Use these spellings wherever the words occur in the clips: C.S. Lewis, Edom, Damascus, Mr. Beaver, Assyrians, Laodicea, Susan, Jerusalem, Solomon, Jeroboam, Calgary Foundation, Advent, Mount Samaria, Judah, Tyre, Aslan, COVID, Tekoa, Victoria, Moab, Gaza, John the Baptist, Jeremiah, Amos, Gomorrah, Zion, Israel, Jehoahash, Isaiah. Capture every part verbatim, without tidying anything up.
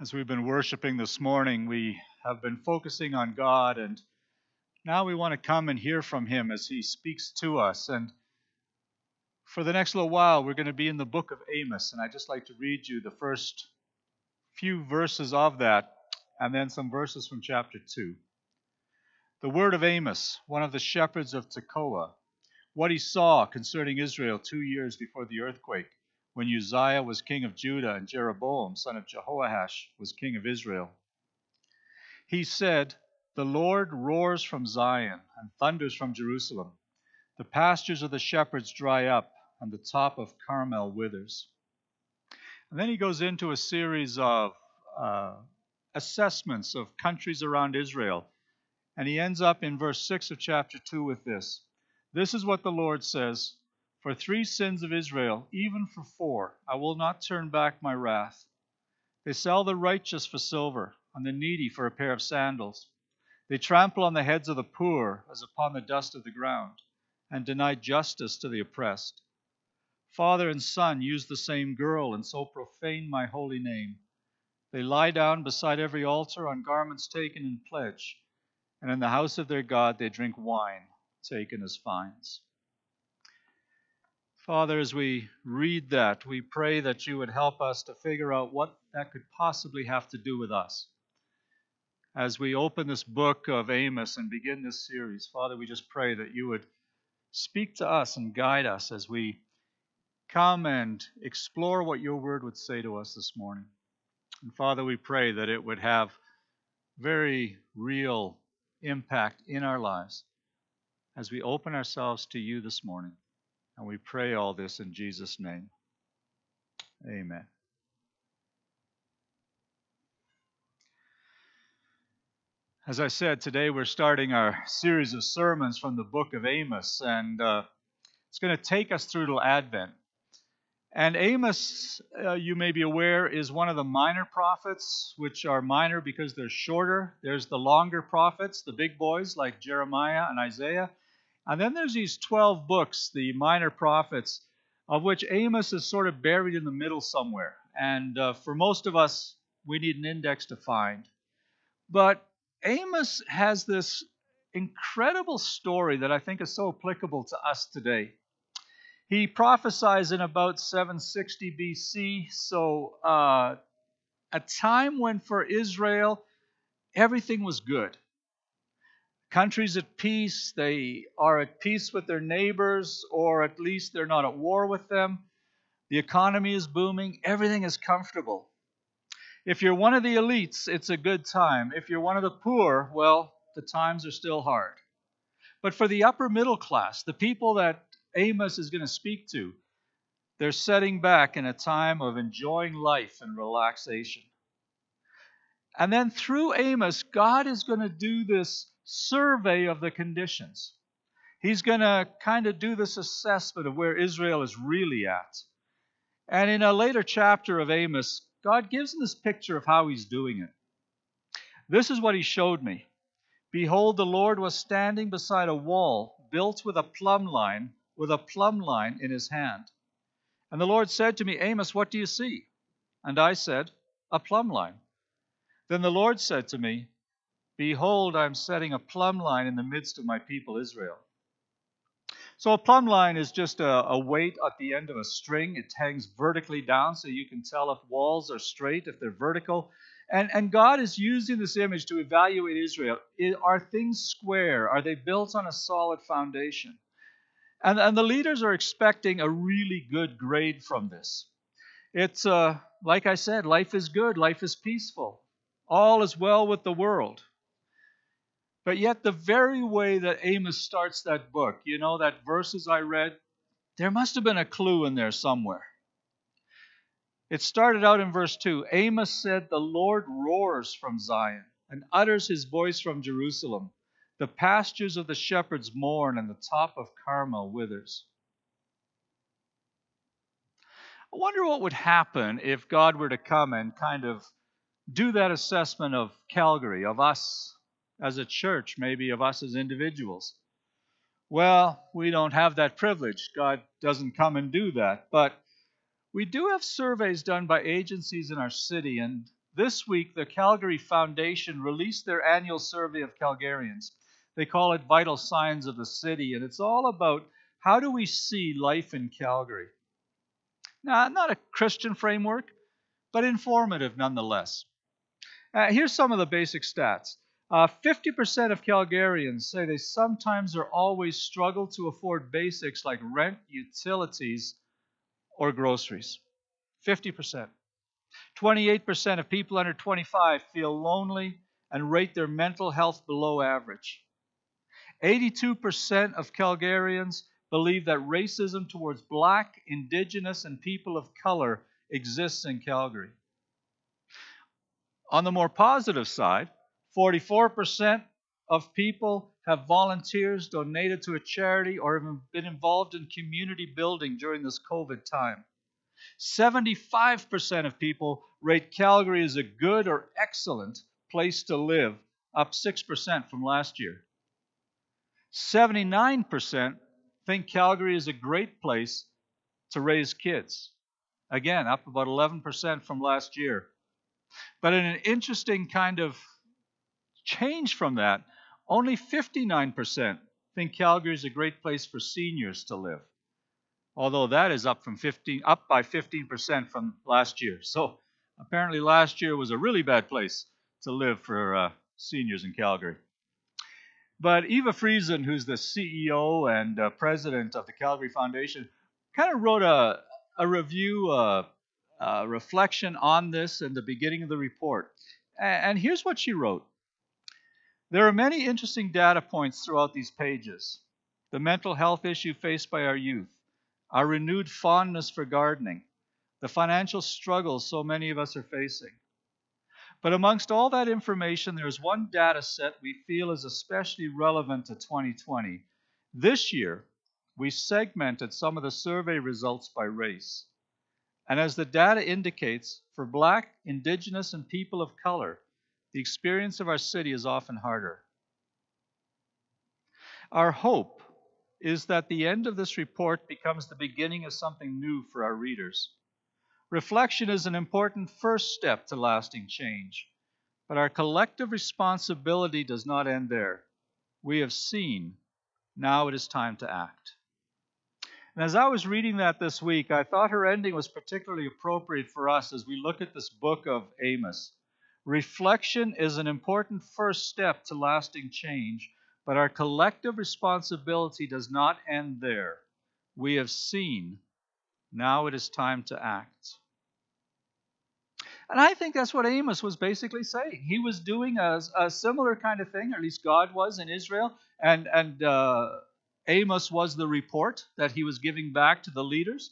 As we've been worshiping this morning, we have been focusing on God, and now we want to come and hear from him as he speaks to us. And for the next little while, we're going to be in the book of Amos, and I'd just like to read you the first few verses of that, and then some verses from chapter two. The word of Amos, one of the shepherds of Tekoa, what he saw concerning Israel two years before the earthquake, when Uzziah was king of Judah and Jeroboam, son of Jehoahash, was king of Israel. He said, "The Lord roars from Zion and thunders from Jerusalem. The pastures of the shepherds dry up, and the top of Carmel withers." And then he goes into a series of uh, assessments of countries around Israel, and he ends up in verse six of chapter two with this. "This is what the Lord says, for three sins of Israel, even for four, I will not turn back my wrath. They sell the righteous for silver, and the needy for a pair of sandals. They trample on the heads of the poor as upon the dust of the ground, and deny justice to the oppressed. Father and son use the same girl, and so profane my holy name. They lie down beside every altar on garments taken in pledge, and in the house of their God they drink wine taken as fines." Father, as we read that, we pray that you would help us to figure out what that could possibly have to do with us. As we open this book of Amos and begin this series, Father, we just pray that you would speak to us and guide us as we come and explore what your word would say to us this morning. And Father, we pray that it would have very real impact in our lives as we open ourselves to you this morning. And we pray all this in Jesus' name. Amen. As I said, today we're starting our series of sermons from the book of Amos, and uh, it's going to take us through till Advent. And Amos, uh, you may be aware, is one of the minor prophets, which are minor because they're shorter. There's the longer prophets, the big boys like Jeremiah and Isaiah. And then there's these twelve books, the minor prophets, of which Amos is sort of buried in the middle somewhere. And uh, for most of us, we need an index to find. But Amos has this incredible story that I think is so applicable to us today. He prophesies in about seven sixty B C, so uh, a time when for Israel, everything was good. Countries at peace, they are at peace with their neighbors, or at least they're not at war with them. The economy is booming, everything is comfortable. If you're one of the elites, it's a good time. If you're one of the poor, well, the times are still hard. But for the upper middle class, the people that Amos is going to speak to, they're setting back in a time of enjoying life and relaxation. And then through Amos, God is going to do this survey of the conditions. He's going to kind of do this assessment of where Israel is really at. And in a later chapter of Amos, God gives him this picture of how he's doing it. "This is what he showed me. Behold, the Lord was standing beside a wall built with a plumb line, with a plumb line in his hand. And the Lord said to me, 'Amos, what do you see?' And I said, 'A plumb line.' Then the Lord said to me, 'Behold, I am setting a plumb line in the midst of my people Israel.'" So a plumb line is just a, a weight at the end of a string. It hangs vertically down so you can tell if walls are straight, if they're vertical. And, and God is using this image to evaluate Israel. Are things square? Are they built on a solid foundation? And, and the leaders are expecting a really good grade from this. It's, uh, like I said, life is good. Life is peaceful. All is well with the world. But yet the very way that Amos starts that book, you know, that verses I read, there must have been a clue in there somewhere. It started out in verse two. "Amos said, 'The Lord roars from Zion and utters his voice from Jerusalem. The pastures of the shepherds mourn and the top of Carmel withers.'" I wonder what would happen if God were to come and kind of do that assessment of Calgary, of us as a church, maybe of us as individuals. Well, we don't have that privilege. God doesn't come and do that. But we do have surveys done by agencies in our city, and This week, the Calgary Foundation released their annual survey of Calgarians. They call it Vital Signs of the City, and it's all about how do we see life in Calgary. Now, not a Christian framework, but informative nonetheless. Uh, here's some of the basic stats. Uh, fifty percent of Calgarians say they sometimes or always struggle to afford basics like rent, utilities, or groceries. fifty percent. twenty-eight percent of people under twenty-five feel lonely and rate their mental health below average. eighty-two percent of Calgarians believe that racism towards Black, Indigenous, and people of color exists in Calgary. On the more positive side, forty-four percent of people have volunteers, donated to a charity, or have been involved in community building during this COVID time. seventy-five percent of people rate Calgary as a good or excellent place to live, up six percent from last year. seventy-nine percent think Calgary is a great place to raise kids, again, up about eleven percent from last year. But in an interesting kind of change from that, only fifty-nine percent think Calgary is a great place for seniors to live, although that is up from fifteen, up by fifteen percent from last year. So apparently last year was a really bad place to live for uh, seniors in Calgary. But Eva Friesen, who's the C E O and uh, president of the Calgary Foundation, kind of wrote a, a review, uh, a reflection on this in the beginning of the report. And here's what she wrote. There are many interesting data points throughout these pages. The mental health issue faced by our youth, our renewed fondness for gardening, the financial struggles so many of us are facing. But amongst all that information, there is one data set we feel is especially relevant to twenty twenty. This year, we segmented some of the survey results by race. And as the data indicates, for Black, Indigenous, and people of color, the experience of our city is often harder. Our hope is that the end of this report becomes the beginning of something new for our readers. Reflection is an important first step to lasting change, but our collective responsibility does not end there. We have seen. Now it is time to act. And as I was reading that this week, I thought her ending was particularly appropriate for us as we look at this book of Amos. Reflection is an important first step to lasting change, but our collective responsibility does not end there. We have seen. Now it is time to act. And I think that's what Amos was basically saying. He was doing a, a similar kind of thing, or at least God was in Israel, and, and uh, Amos was the report that he was giving back to the leaders.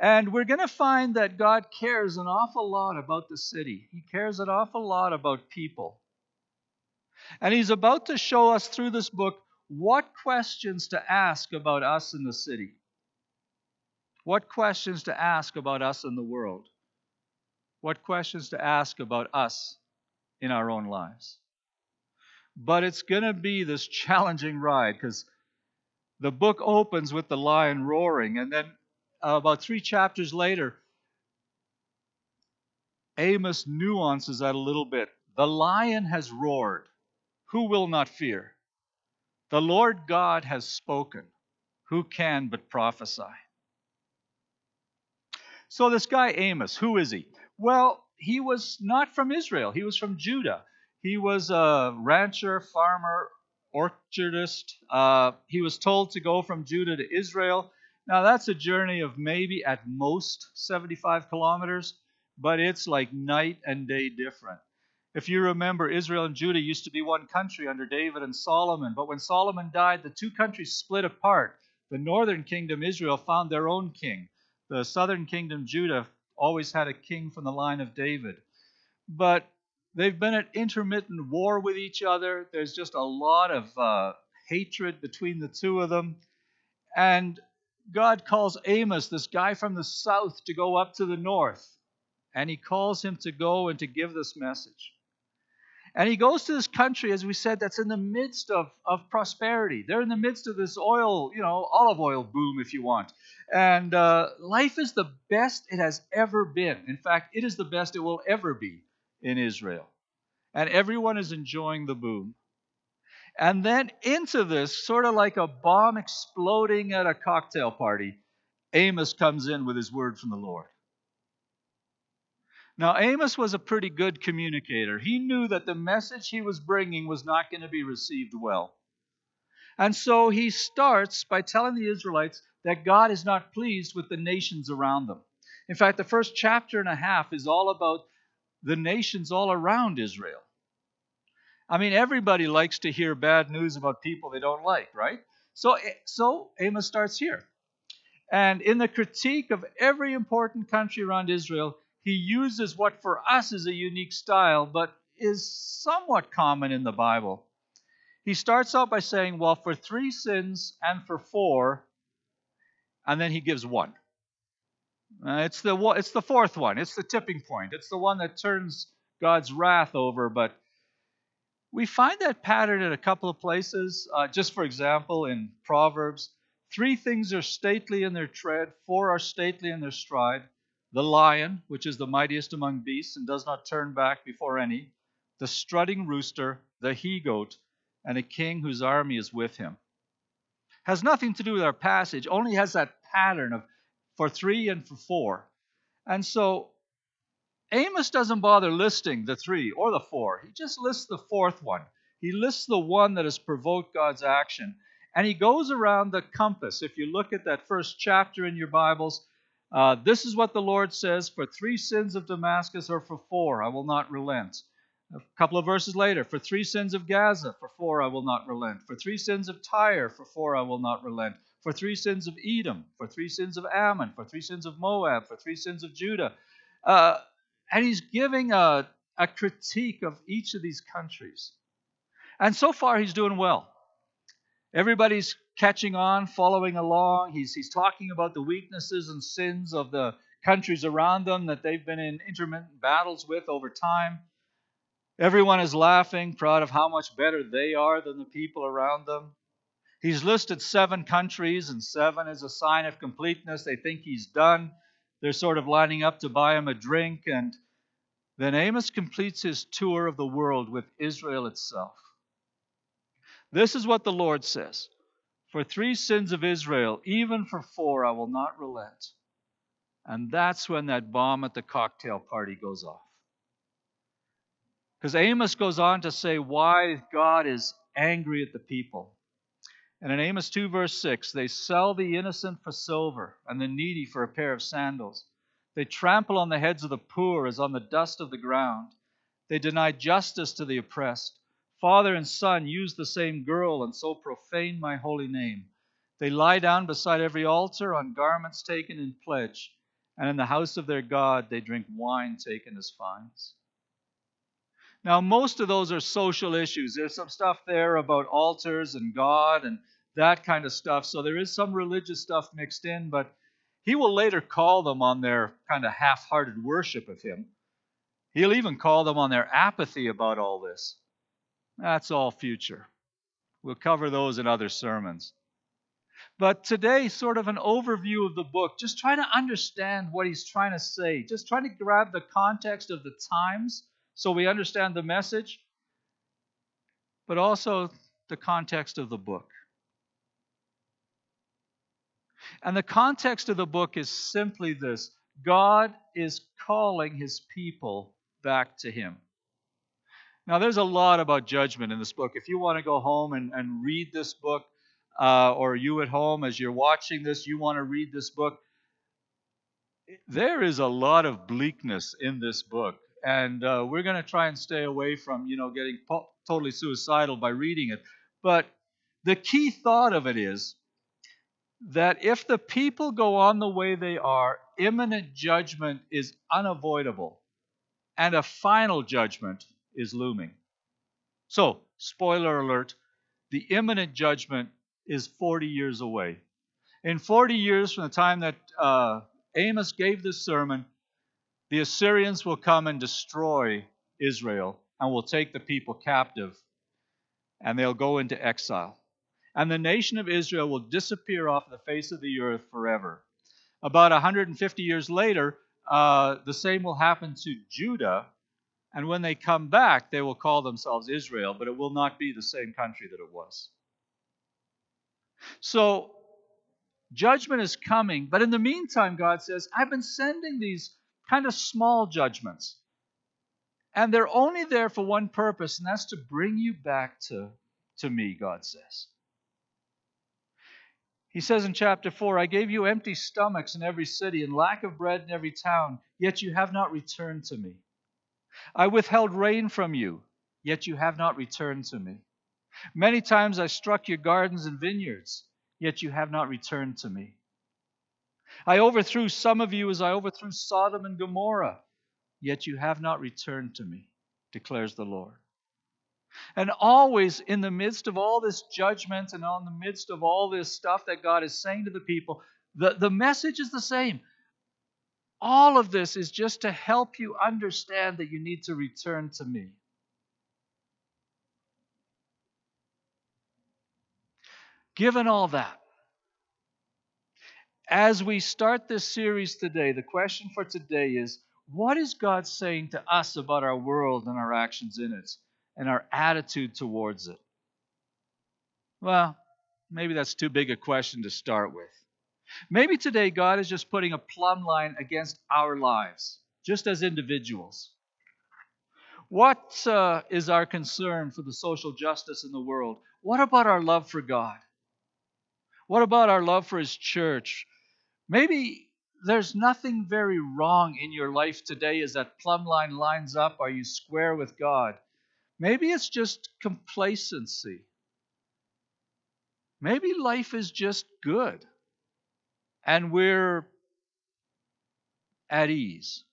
And we're going to find that God cares an awful lot about the city. He cares an awful lot about people. And he's about to show us through this book what questions to ask about us in the city. What questions to ask about us in the world. What questions to ask about us in our own lives. But it's going to be this challenging ride because the book opens with the lion roaring, and then Uh, about three chapters later, Amos nuances that a little bit. The lion has roared. Who will not fear? The Lord God has spoken. Who can but prophesy? So this guy Amos, who is he? Well, he was not from Israel. He was from Judah. He was a rancher, farmer, orchardist. Uh, he was told to go from Judah to Israel. Now, that's a journey of maybe at most seventy-five kilometers, but it's like night and day different. If you remember, Israel and Judah used to be one country under David and Solomon, but when Solomon died, the two countries split apart. The northern kingdom, Israel, found their own king. The southern kingdom, Judah, always had a king from the line of David. But they've been at intermittent war with each other. There's just a lot of uh, hatred between the two of them. And God calls Amos, this guy from the south, to go up to the north. And he calls him to go and to give this message. And he goes to this country, as we said, that's in the midst of, of prosperity. They're in the midst of this oil, you know, olive oil boom, if you want. And uh, life is the best it has ever been. In fact, it is the best it will ever be in Israel. And everyone is enjoying the boom. And then into this, sort of like a bomb exploding at a cocktail party, Amos comes in with his word from the Lord. Now, Amos was a pretty good communicator. He knew that the message he was bringing was not going to be received well. And so he starts by telling the Israelites that God is not pleased with the nations around them. In fact, the first chapter and a half is all about the nations all around Israel. I mean, everybody likes to hear bad news about people they don't like, right? So, so Amos starts here. And in the critique of every important country around Israel, he uses what for us is a unique style, but is somewhat common in the Bible. He starts out by saying, well, for three sins and for four, and then he gives one. Uh, it's the it's the fourth one. It's the tipping point. It's the one that turns God's wrath over. But we find that pattern in a couple of places. Uh, just for example, in Proverbs, three things are stately in their tread, four are stately in their stride. The lion, which is the mightiest among beasts and does not turn back before any, the strutting rooster, the he-goat, and a king whose army is with him. Has nothing to do with our passage, only has that pattern of for three and for four. And so Amos doesn't bother listing the three or the four. He just lists the fourth one. He lists the one that has provoked God's action. And he goes around the compass. If you look at that first chapter in your Bibles, uh, this is what the Lord says, for three sins of Damascus or for four, I will not relent. A couple of verses later, for three sins of Gaza, for four I will not relent. For three sins of Tyre, for four I will not relent. For three sins of Edom, for three sins of Ammon, for three sins of Moab, for three sins of Judah. Uh, and he's giving a, a critique of each of these countries. And so far he's doing well. Everybody's catching on, following along. He's, he's talking about the weaknesses and sins of the countries around them that they've been in intermittent battles with over time. Everyone is laughing, proud of how much better they are than the people around them. He's listed seven countries, and seven is a sign of completeness. They think he's done. They're sort of lining up to buy him a drink. And then Amos completes his tour of the world with Israel itself. This is what the Lord says. For three sins of Israel, even for four, I will not relent. And that's when that bomb at the cocktail party goes off. Because Amos goes on to say why God is angry at the people. And in Amos two, verse six, they sell the innocent for silver and the needy for a pair of sandals. They trample on the heads of the poor as on the dust of the ground. They deny justice to the oppressed. Father and son use the same girl and so profane my holy name. They lie down beside every altar on garments taken in pledge. And in the house of their God they drink wine taken as fines. Now, most of those are social issues. There's some stuff there about altars and God and that kind of stuff. So there is some religious stuff mixed in, but he will later call them on their kind of half-hearted worship of him. He'll even call them on their apathy about all this. That's all future. We'll cover those in other sermons. But today, sort of an overview of the book, just trying to understand what he's trying to say, just trying to grab the context of the times, so we understand the message, but also the context of the book. And the context of the book is simply this: God is calling his people back to him. Now, there's a lot about judgment in this book. If you want to go home and, and read this book, uh, or you at home as you're watching this, you want to read this book, there is a lot of bleakness in this book. And uh, we're going to try and stay away from, you know, getting po- totally suicidal by reading it. But the key thought of it is that if the people go on the way they are, imminent judgment is unavoidable, and a final judgment is looming. So, spoiler alert, the imminent judgment is forty years away. In forty years from the time that uh, Amos gave this sermon, the Assyrians will come and destroy Israel and will take the people captive, and they'll go into exile. And the nation of Israel will disappear off the face of the earth forever. About one hundred fifty years later, uh, the same will happen to Judah And when they come back, they will call themselves Israel, but it will not be the same country that it was. So judgment is coming, but in the meantime, God says, I've been sending these kind of small judgments. And they're only there for one purpose, and that's to bring you back to, to me, God says. He says in chapter four, I gave you empty stomachs in every city and lack of bread in every town, yet you have not returned to me. I withheld rain from you, yet you have not returned to me. Many times I struck your gardens and vineyards, yet you have not returned to me. I overthrew some of you as I overthrew Sodom and Gomorrah, yet you have not returned to me, declares the Lord. And always in the midst of all this judgment and in the midst of all this stuff that God is saying to the people, the, the message is the same. All of this is just to help you understand that you need to return to me. Given all that, as we start this series today, the question for today is, what is God saying to us about our world and our actions in it and our attitude towards it? Well, maybe that's too big a question to start with. Maybe today God is just putting a plumb line against our lives, just as individuals. What uh, is our concern for the social justice in the world? What about our love for God? What about our love for His church? Maybe there's nothing very wrong in your life today as that plumb line lines up. Are you square with God? Maybe it's just complacency. Maybe life is just good. And we're at ease.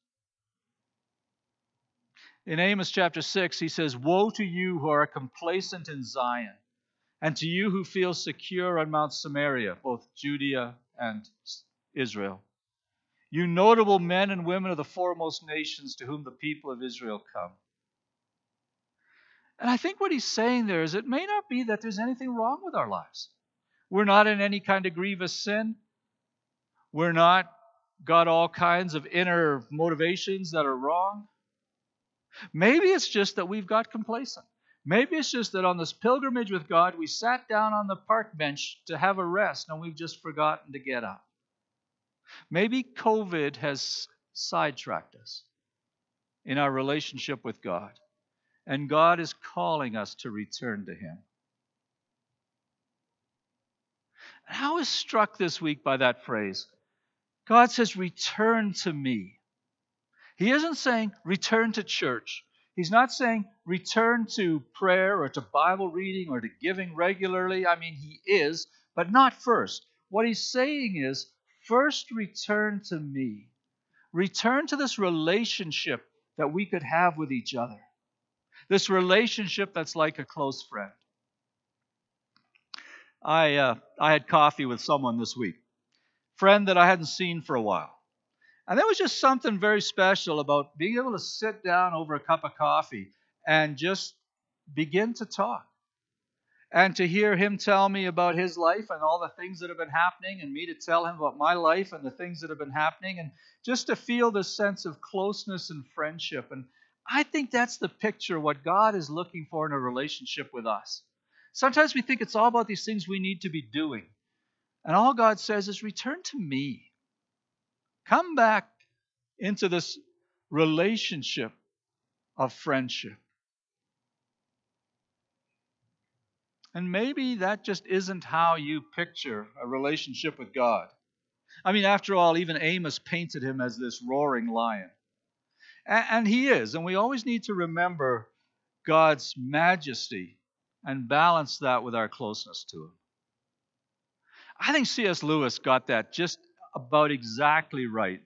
In Amos chapter six, he says, woe to you who are complacent in Zion, and to you who feel secure on Mount Samaria, both Judah and Israel. You notable men and women of the foremost nations to whom the people of Israel come. And I think what he's saying there is it may not be that there's anything wrong with our lives. We're not in any kind of grievous sin. We're not got all kinds of inner motivations that are wrong. Maybe it's just that we've got complacent. Maybe it's just that on this pilgrimage with God, we sat down on the park bench to have a rest, and we've just forgotten to get up. Maybe COVID has sidetracked us in our relationship with God, and God is calling us to return to Him. I was struck this week by that phrase. God says, return to me. He isn't saying return to church. He's not saying return to prayer or to Bible reading or to giving regularly. I mean, he is, but not first. What he's saying is, first return to me. Return to this relationship that we could have with each other. This relationship that's like a close friend. I uh, I had coffee with someone this week, friend that I hadn't seen for a while. And there was just something very special about being able to sit down over a cup of coffee and just begin to talk. And to hear him tell me about his life and all the things that have been happening, and me to tell him about my life and the things that have been happening, and just to feel this sense of closeness and friendship. And I think that's the picture what God is looking for in a relationship with us. Sometimes we think it's all about these things we need to be doing. And all God says is, return to me. Come back into this relationship of friendship. And maybe that just isn't how you picture a relationship with God. I mean, after all, even Amos painted him as this roaring lion. And he is. And we always need to remember God's majesty and balance that with our closeness to Him. I think C S Lewis got that just about exactly right.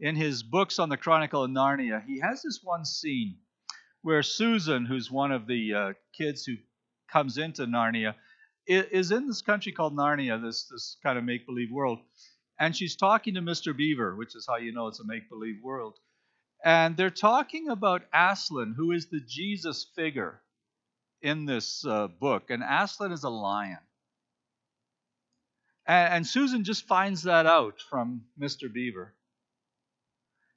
In his books on the Chronicle of Narnia, he has this one scene where Susan, who's one of the uh, kids who comes into Narnia, is in this country called Narnia, this, this kind of make-believe world. And she's talking to Mister Beaver, which is how you know it's a make-believe world. And they're talking about Aslan, who is the Jesus figure in this uh, book, and Aslan is a lion. And, and Susan just finds that out from Mister Beaver.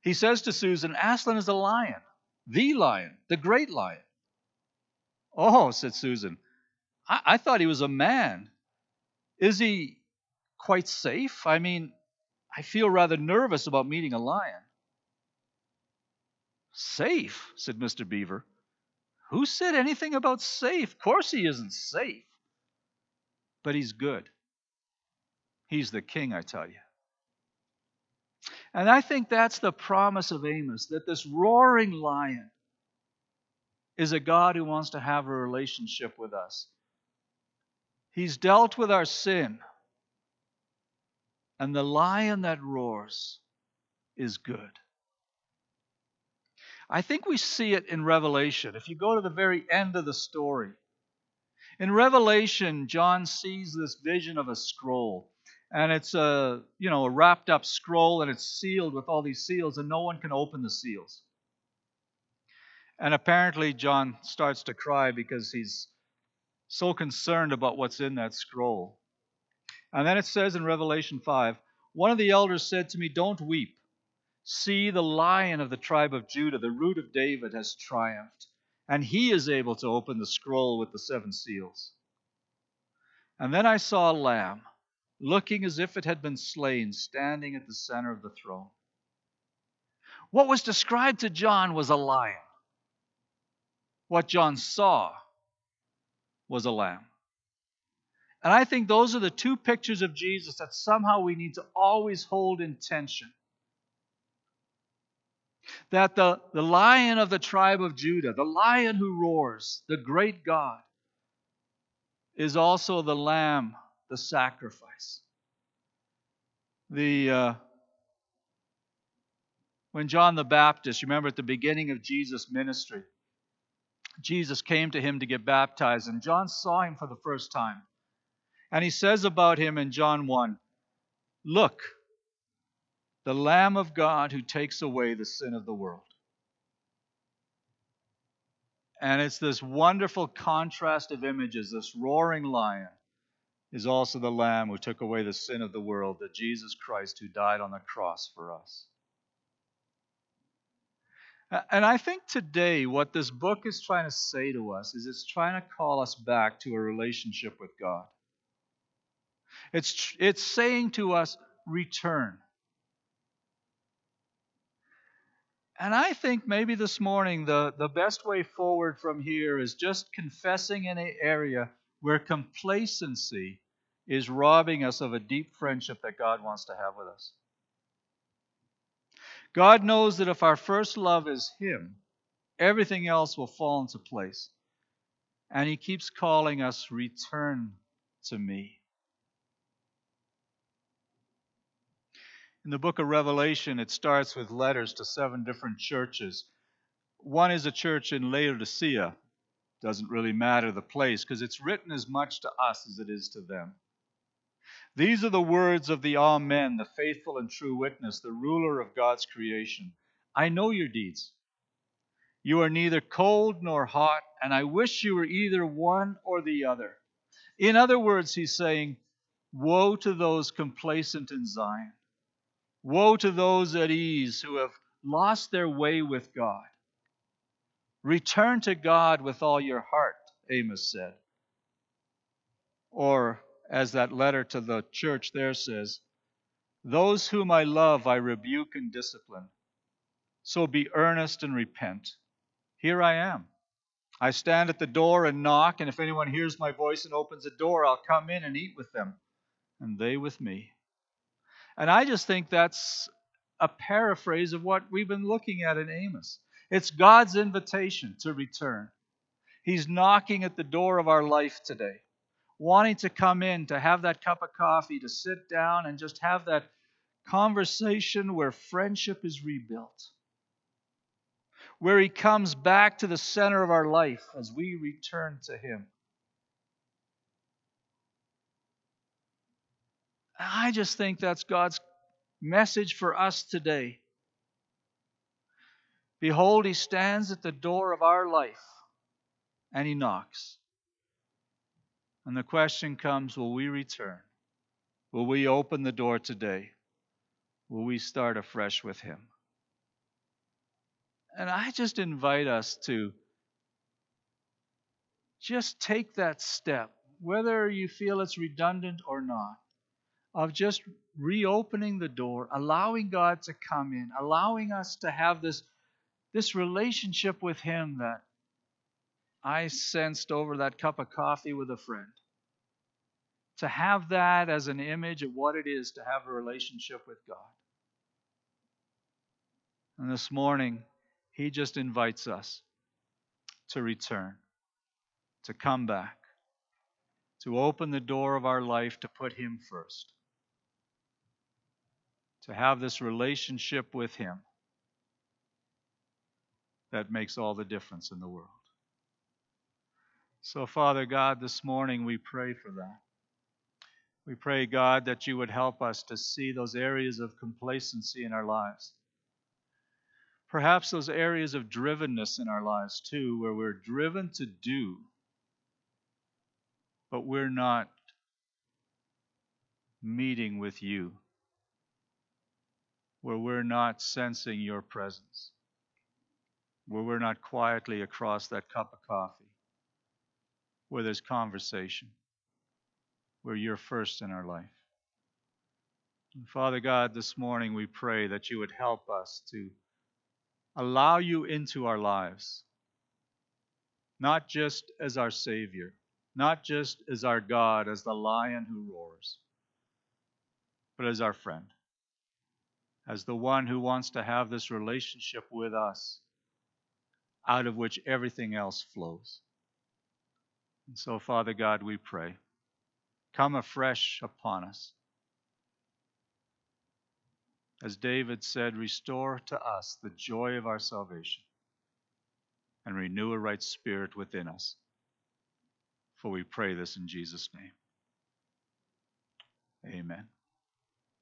He says to Susan, Aslan is a lion. The lion, the great lion. Oh, said Susan, I, I thought he was a man. Is he quite safe? I mean, I feel rather nervous about meeting a lion. Safe, said Mister Beaver. Who said anything about safe? Of course he isn't safe. But he's good. He's the king, I tell you. And I think that's the promise of Amos, that this roaring lion is a God who wants to have a relationship with us. He's dealt with our sin. And the lion that roars is good. I think we see it in Revelation. If you go to the very end of the story, in Revelation, John sees this vision of a scroll. And it's a, you know, a wrapped up scroll, and it's sealed with all these seals, and no one can open the seals. And apparently John starts to cry because he's so concerned about what's in that scroll. And then it says in Revelation five, one of the elders said to me, "Don't weep. See, the lion of the tribe of Judah, the root of David, has triumphed, and he is able to open the scroll with the seven seals." And then I saw a lamb, looking as if it had been slain, standing at the center of the throne. What was described to John was a lion. What John saw was a lamb. And I think those are the two pictures of Jesus that somehow we need to always hold in tension. That the, the lion of the tribe of Judah, the lion who roars, the great God, is also the lamb, the sacrifice. The uh, when John the Baptist, you remember at the beginning of Jesus' ministry, Jesus came to him to get baptized, and John saw him for the first time. And he says about him in John one, "Look, the Lamb of God who takes away the sin of the world." And it's this wonderful contrast of images, this roaring lion is also the Lamb who took away the sin of the world, the Jesus Christ who died on the cross for us. And I think today what this book is trying to say to us is it's trying to call us back to a relationship with God. It's, it's saying to us, return. And I think maybe this morning the, the best way forward from here is just confessing in an area where complacency is robbing us of a deep friendship that God wants to have with us. God knows that if our first love is Him, everything else will fall into place. And He keeps calling us, return to me. In the book of Revelation, it starts with letters to seven different churches. One is a church in Laodicea. Doesn't really matter the place, because it's written as much to us as it is to them. These are the words of the Amen, the faithful and true witness, the ruler of God's creation. I know your deeds. You are neither cold nor hot, and I wish you were either one or the other. In other words, he's saying, woe to those complacent in Zion. Woe to those at ease who have lost their way with God. Return to God with all your heart, Amos said. Or, as that letter to the church there says, those whom I love I rebuke and discipline. So be earnest and repent. Here I am. I stand at the door and knock, and if anyone hears my voice and opens the door, I'll come in and eat with them, and they with me. And I just think that's a paraphrase of what we've been looking at in Amos. It's God's invitation to return. He's knocking at the door of our life today, wanting to come in, to have that cup of coffee, to sit down and just have that conversation where friendship is rebuilt, where He comes back to the center of our life as we return to Him. I just think that's God's message for us today. Behold, He stands at the door of our life, and He knocks. And the question comes, will we return? Will we open the door today? Will we start afresh with Him? And I just invite us to just take that step, whether you feel it's redundant or not, of just reopening the door, allowing God to come in, allowing us to have this, this relationship with Him that I sensed over that cup of coffee with a friend. To have that as an image of what it is to have a relationship with God. And this morning, He just invites us to return, to come back, to open the door of our life to put Him first, to have this relationship with Him that makes all the difference in the world. So, Father God, this morning we pray for that. We pray, God, that You would help us to see those areas of complacency in our lives. Perhaps those areas of drivenness in our lives too, where we're driven to do, but we're not meeting with You, where we're not sensing Your presence, where we're not quietly across that cup of coffee, where there's conversation, where You're first in our life. And Father God, this morning we pray that You would help us to allow You into our lives, not just as our Savior, not just as our God, as the lion who roars, but as our friend, as the one who wants to have this relationship with us, out of which everything else flows. And so, Father God, we pray, come afresh upon us. As David said, restore to us the joy of our salvation and renew a right spirit within us. For we pray this in Jesus' name. Amen.